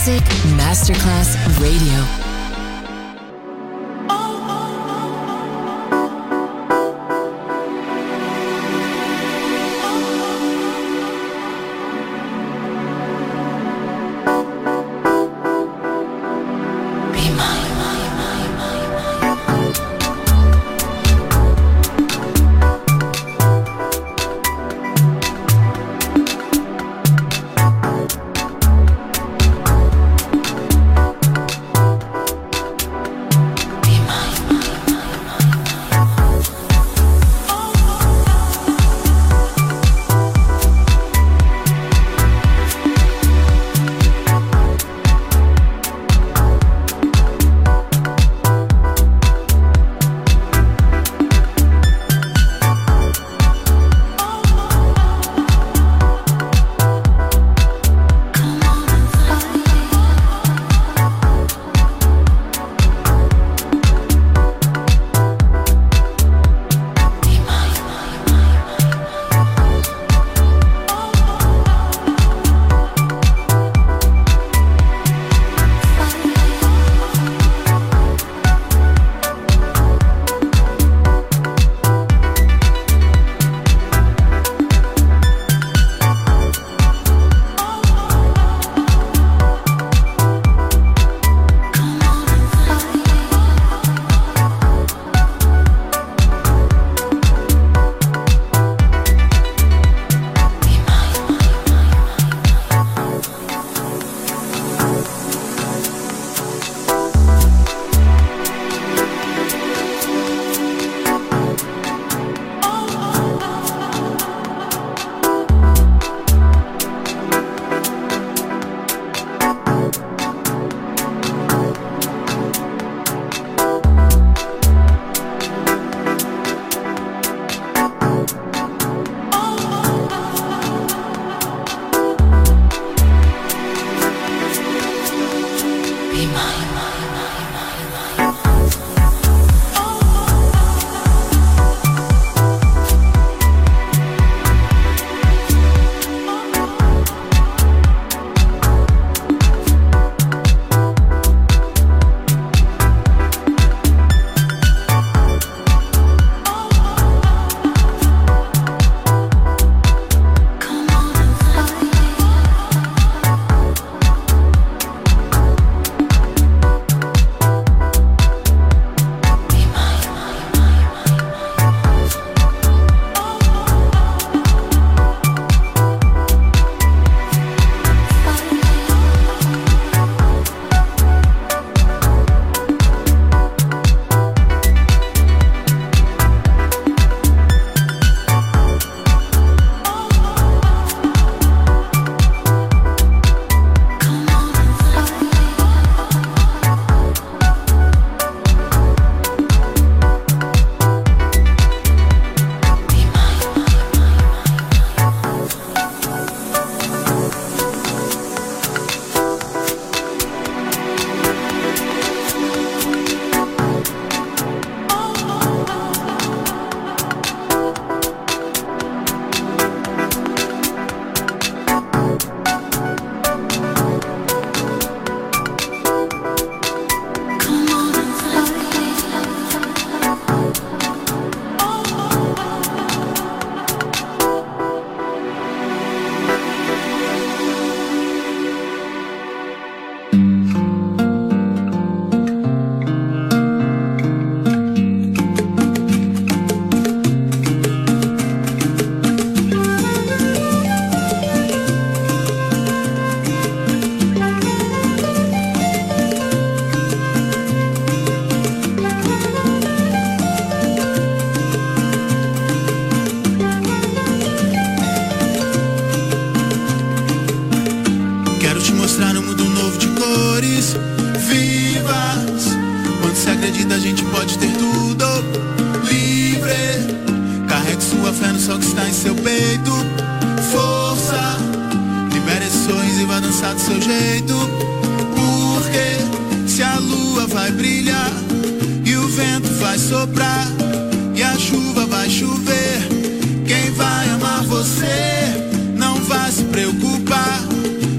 Music Masterclass Radio.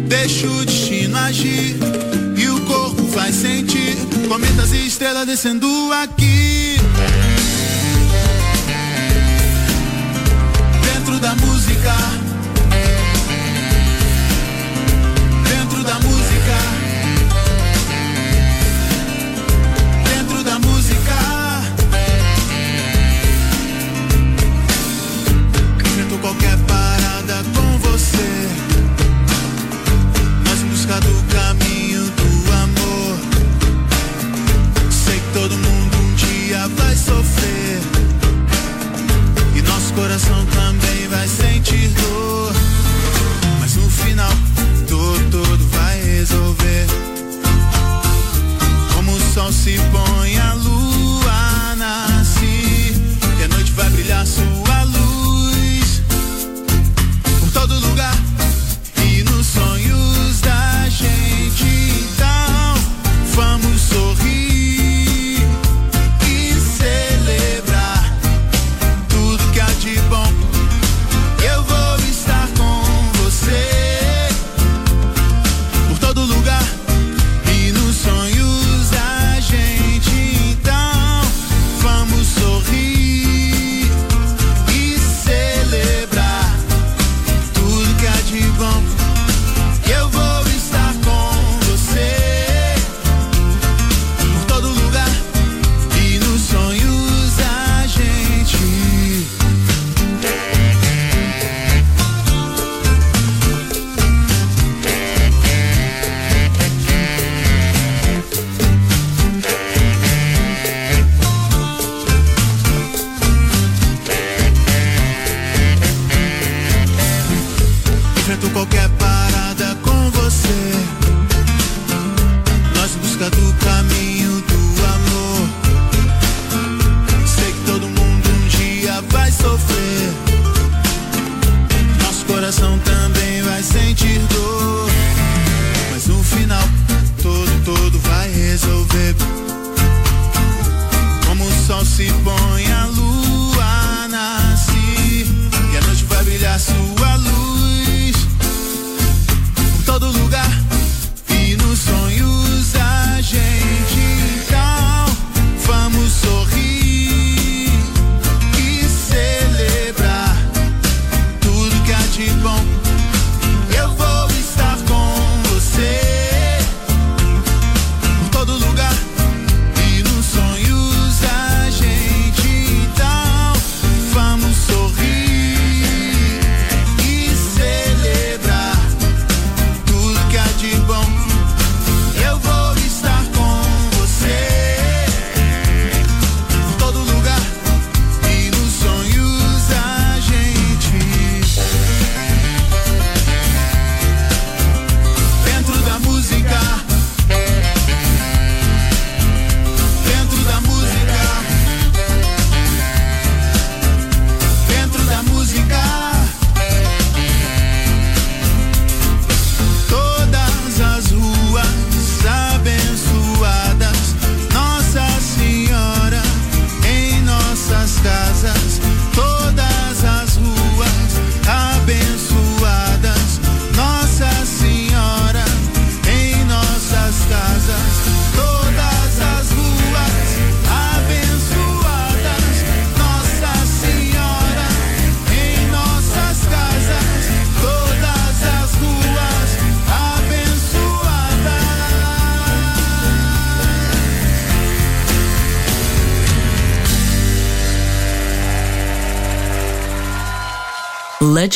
Deixa o destino agir. estrela descendo aqui. Dentro da música. Dentro da música. Dentro da música. Invento qualquer parada com você. Mas em busca do caminho do amor. Todo mundo um dia vai sofrer e nosso coração também vai sentir dor, mas no final tudo vai resolver. Como o sol se põe, a lua nasce e a noite vai brilhar sua luz por todo lugar e nos sonhos da gente. Então vamos sorrir de bom, eu vou estar com você por todo lugar e nos sonhos da gente. Então vamos sorrir e celebrar tudo que há de bom. Eu vou estar com você por todo lugar e nos sonhos da gente. Qualquer parada com você, nós em busca do caminho do amor. Sei que todo mundo um dia vai sofrer, nosso coração também vai sentir dor, mas no final todo vai resolver. Como o sol se põe, a lua nasce e a noite vai brilhar sua luz todo lugar e nos sonhos da gente. Então vamos sorrir e celebrar tudo que há de bom. Eu vou estar com você em todo lugar e nos sonhos da gente. Então vamos sorrir. Let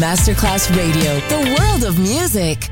Masterclass Radio, the world of music.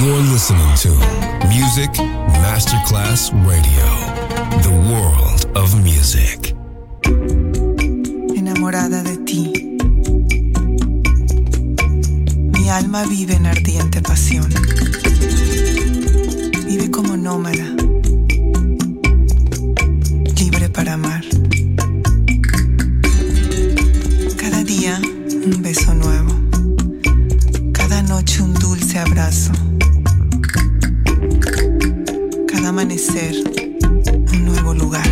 You're listening to Music Masterclass Radio, the world of music. Enamorada de ti, mi alma vive en ardiente pasión. Vive como nómada, libre para amar. Cada día un beso nuevo, cada noche un dulce abrazo. Amanecer, un nuevo lugar.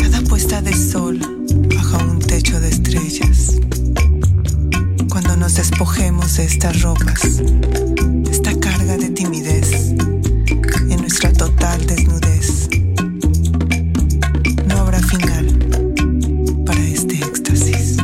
Cada puesta de sol bajo un techo de estrellas. Cuando nos despojemos de estas ropas, esta carga de timidez, en nuestra total desnudez, no habrá final para este éxtasis.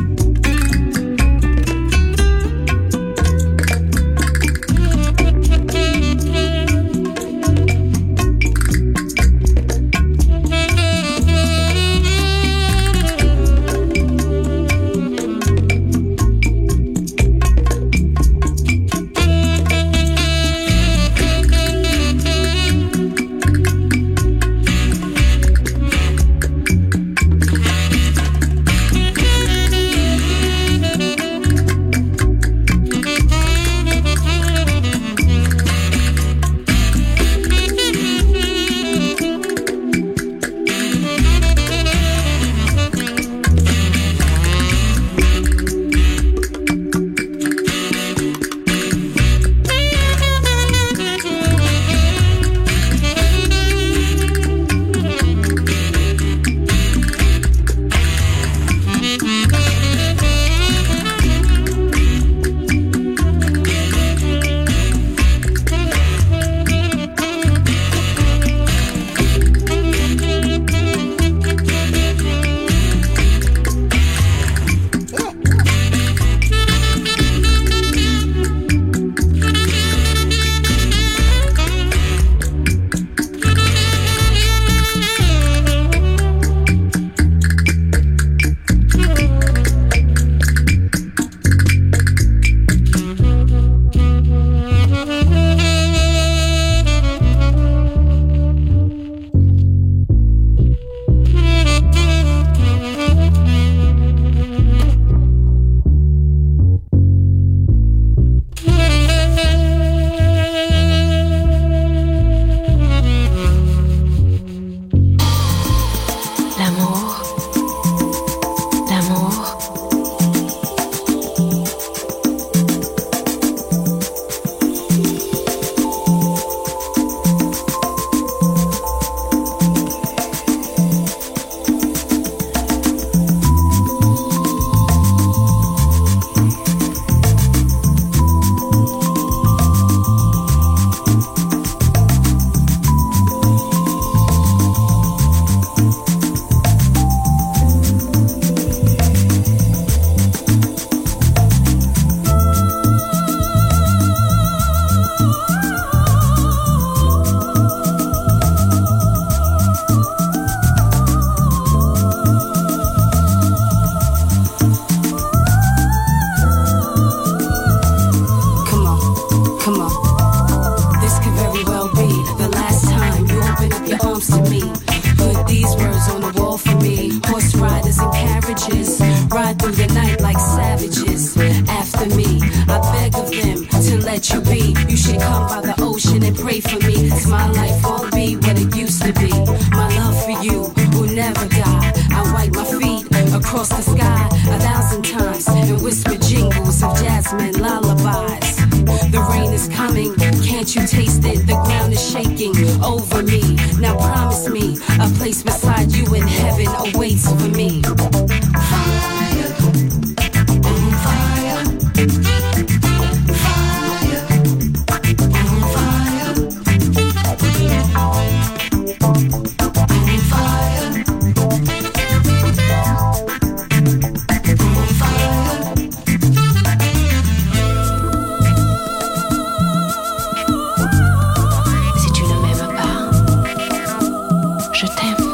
Je t'aime.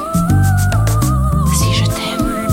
Si je t'aime,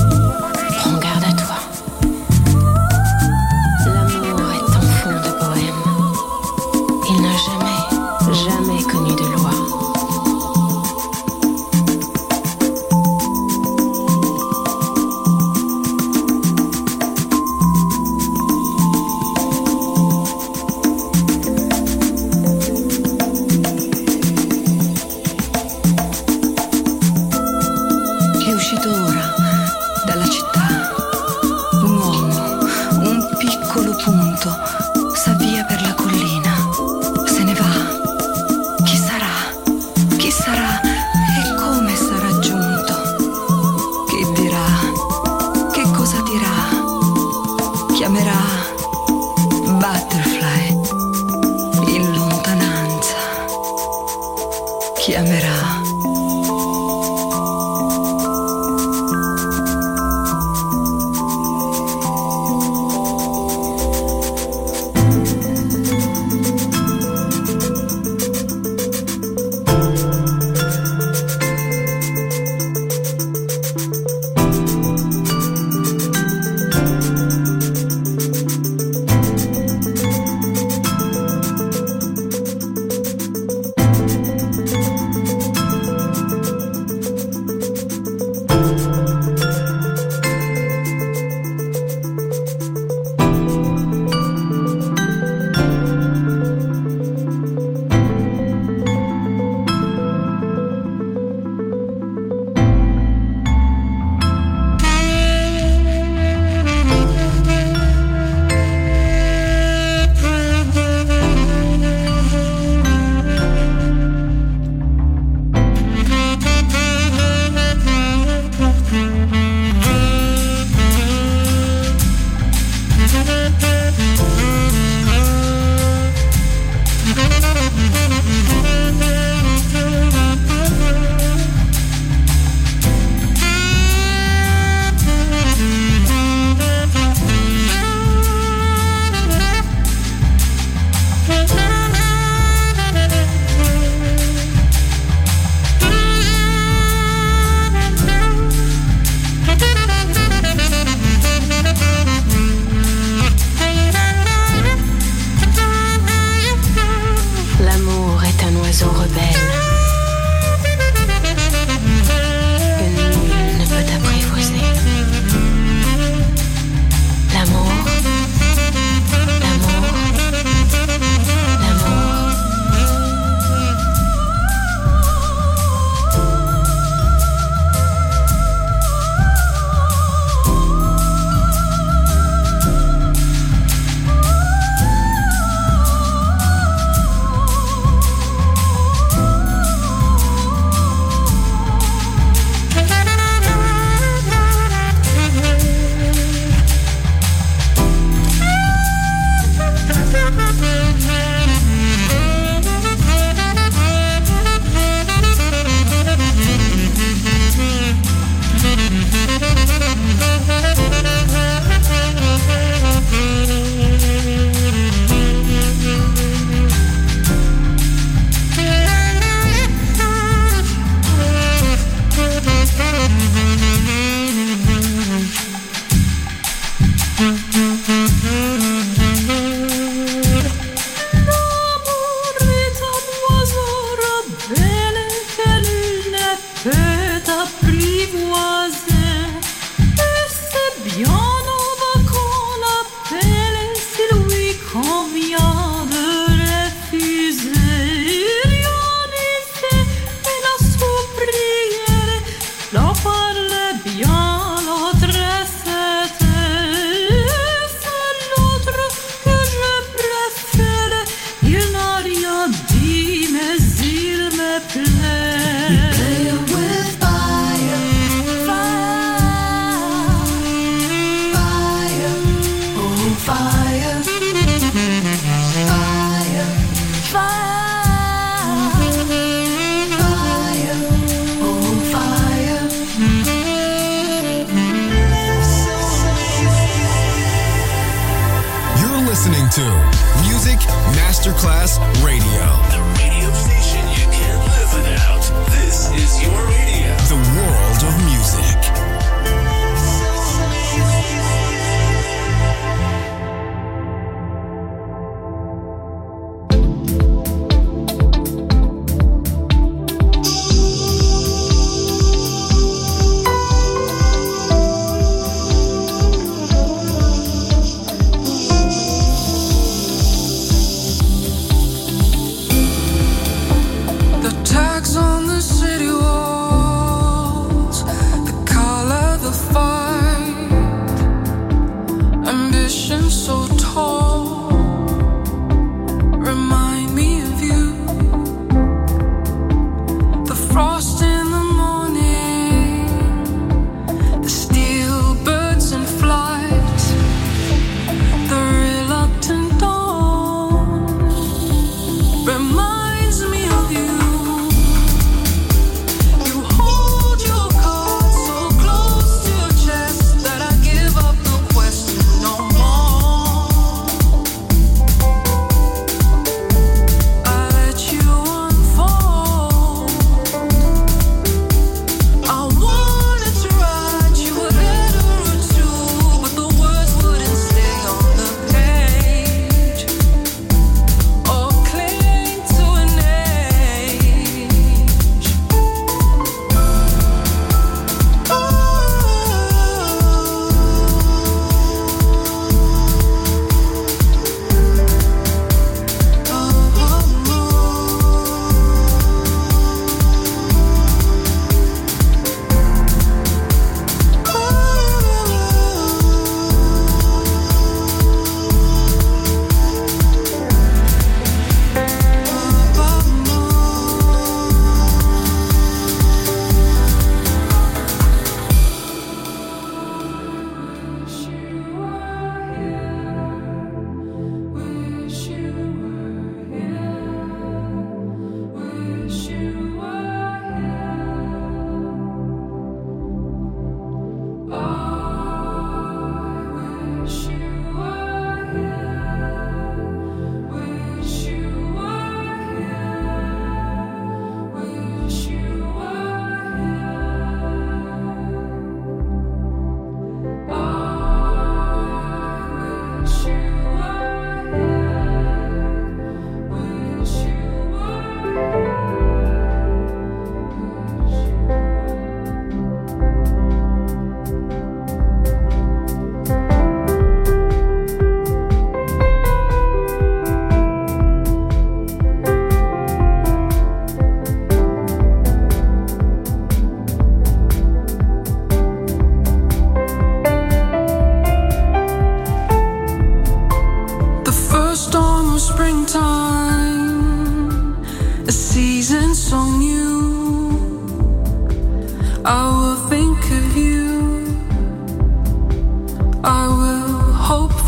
on the city walls, the color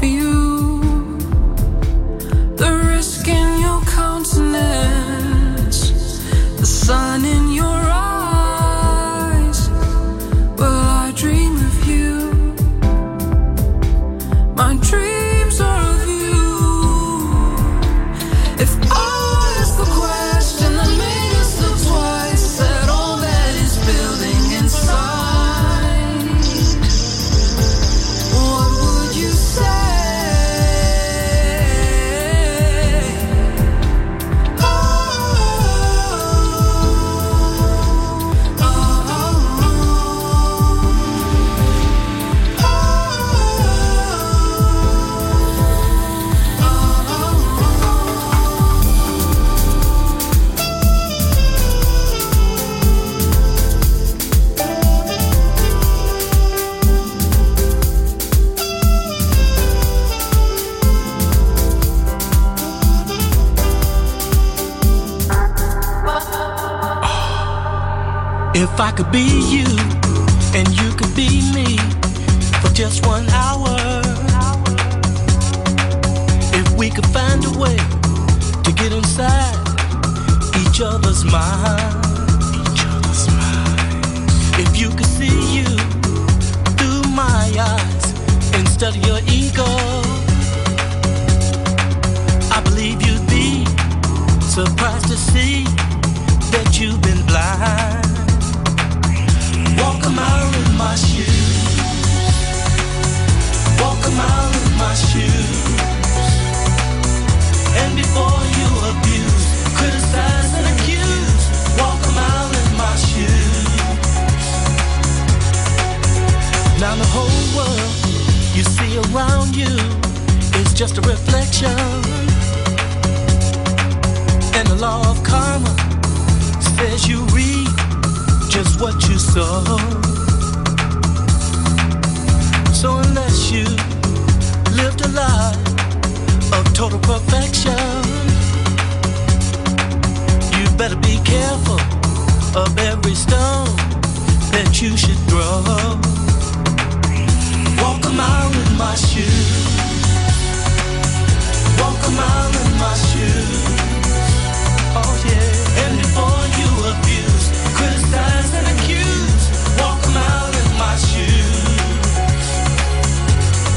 you. The risk in your countenance, the sun in your eyes. Will I dream of you? My dreams are of you. If all is the question, the minute still twice at all that is building inside. If I could be you, and you could be me, for just 1 hour. If we could find a way to get inside each other's mind. If you could see you through my eyes instead of your ego, I believe you'd be surprised to see that you've been blind. Walk a mile in my shoes. Walk a mile in my shoes. And before you abuse, criticize and accuse, walk a mile in my shoes. Now the whole world you see around you is just a reflection. And the law of karma says you reap just what you sow. So unless you lived a life of total perfection, you better be careful of every stone that you should throw. Walk a mile in my shoes. Walk a mile in my shoes. Oh yeah. And before you abuse, criticize and accuse, walk a mile in my shoes.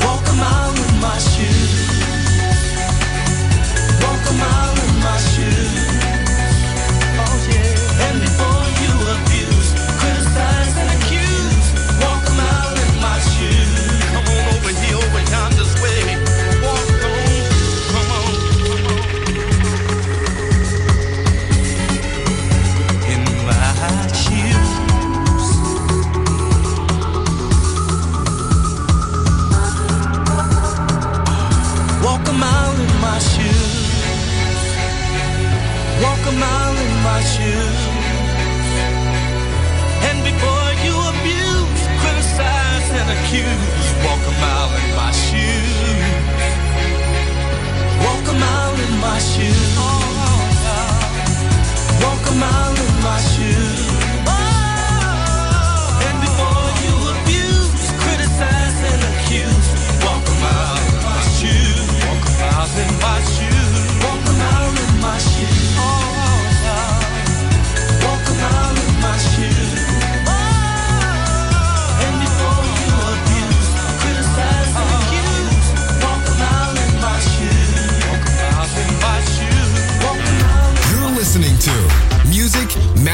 Walk a mile in my shoes. Walk a mile in my shoes. Oh yeah. And before you abuse, criticize and accuse, walk a mile in my shoes. Come on over here, over yonder's way. Walk on, come on, come on. In my shoes. Walk a mile in my shoes. Walk a mile in my shoes. And before you abuse, criticize and accuse, walk a mile in my shoes. Walk a mile in my shoes. Walk a mile in my shoes. And before you abuse, criticize and accuse, walk a mile in my shoes. Walk a mile in my shoes. Walk a mile in my shoes. Walk a mile in my shoes. And before you abuse, criticize and accuse, walk a mile in my shoes. Walk a mile in my shoes. Walk a mile. You're listening to Music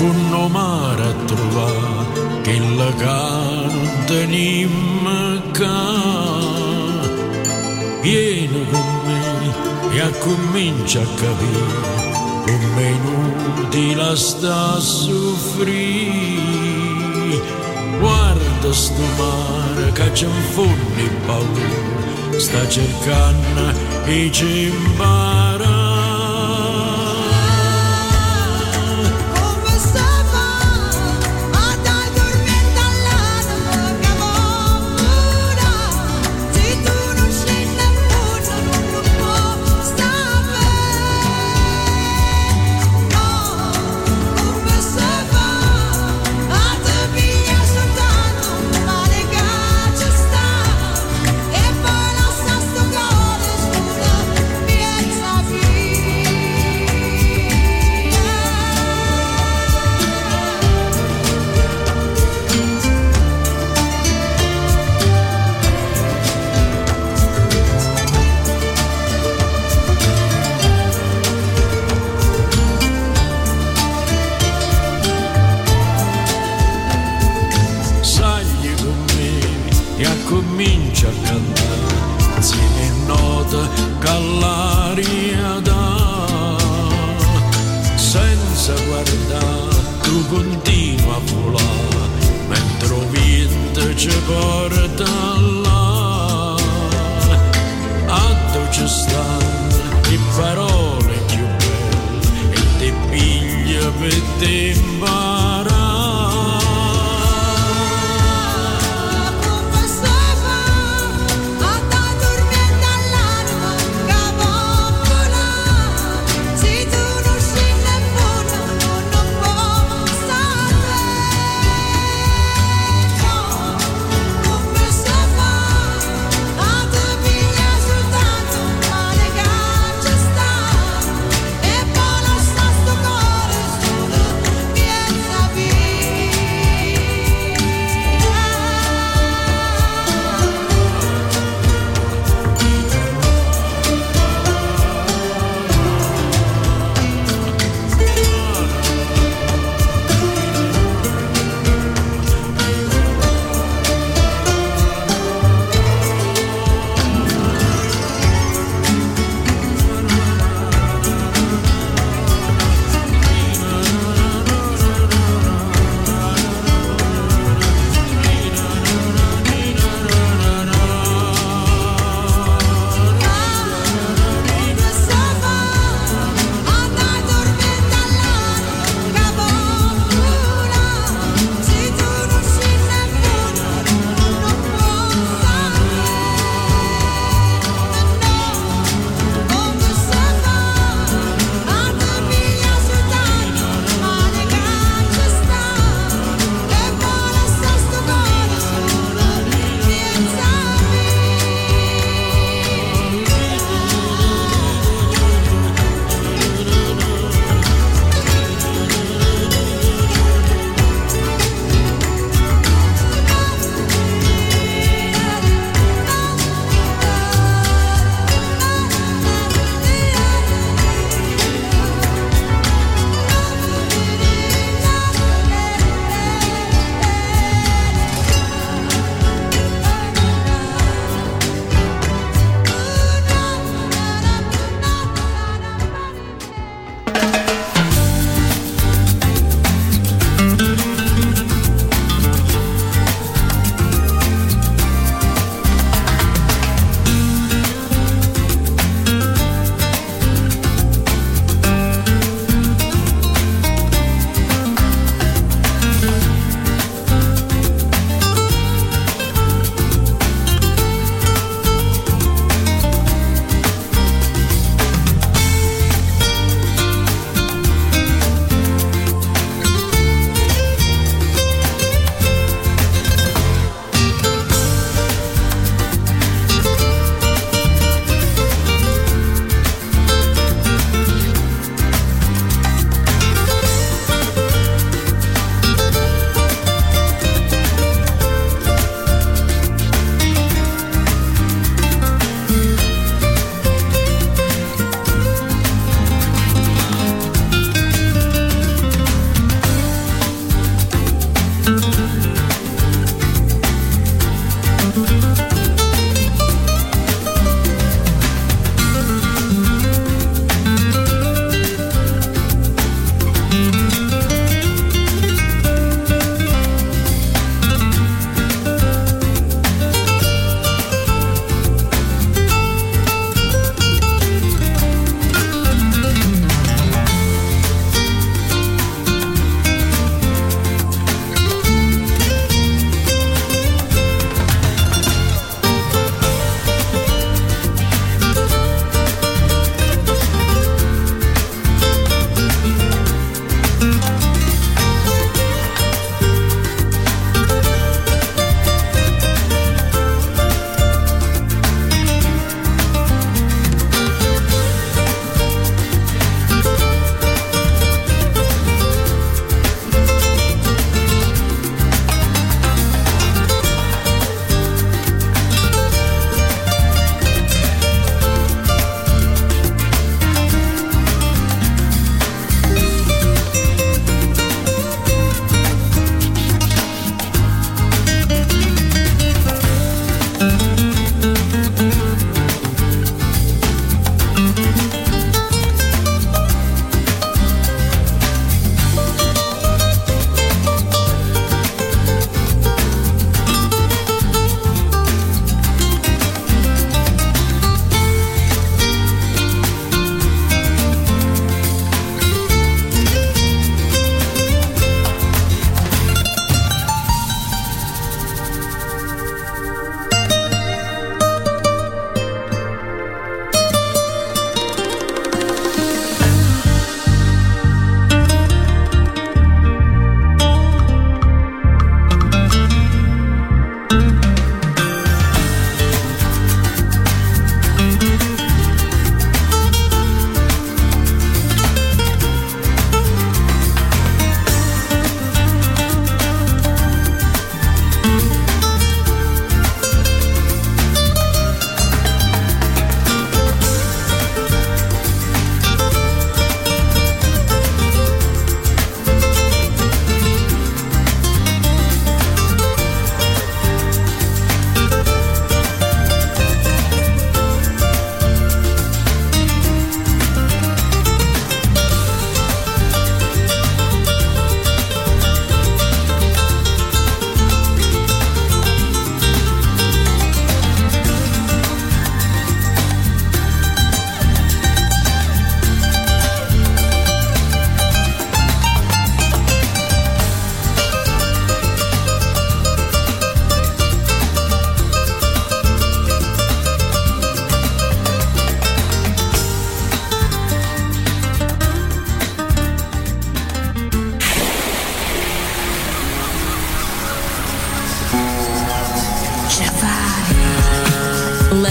Funno mare a trovare che la canta ni manca. Vieni con me e comincia a capire come inutile sta a soffrire. Guarda sto mare che c'è un fondo di paura, sta cercando e ci impara. continua a volare, mentre il vento ci porta là. A dove stanno le parole più belle e ti piglia per te imparare.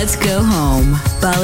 Let's Go Home,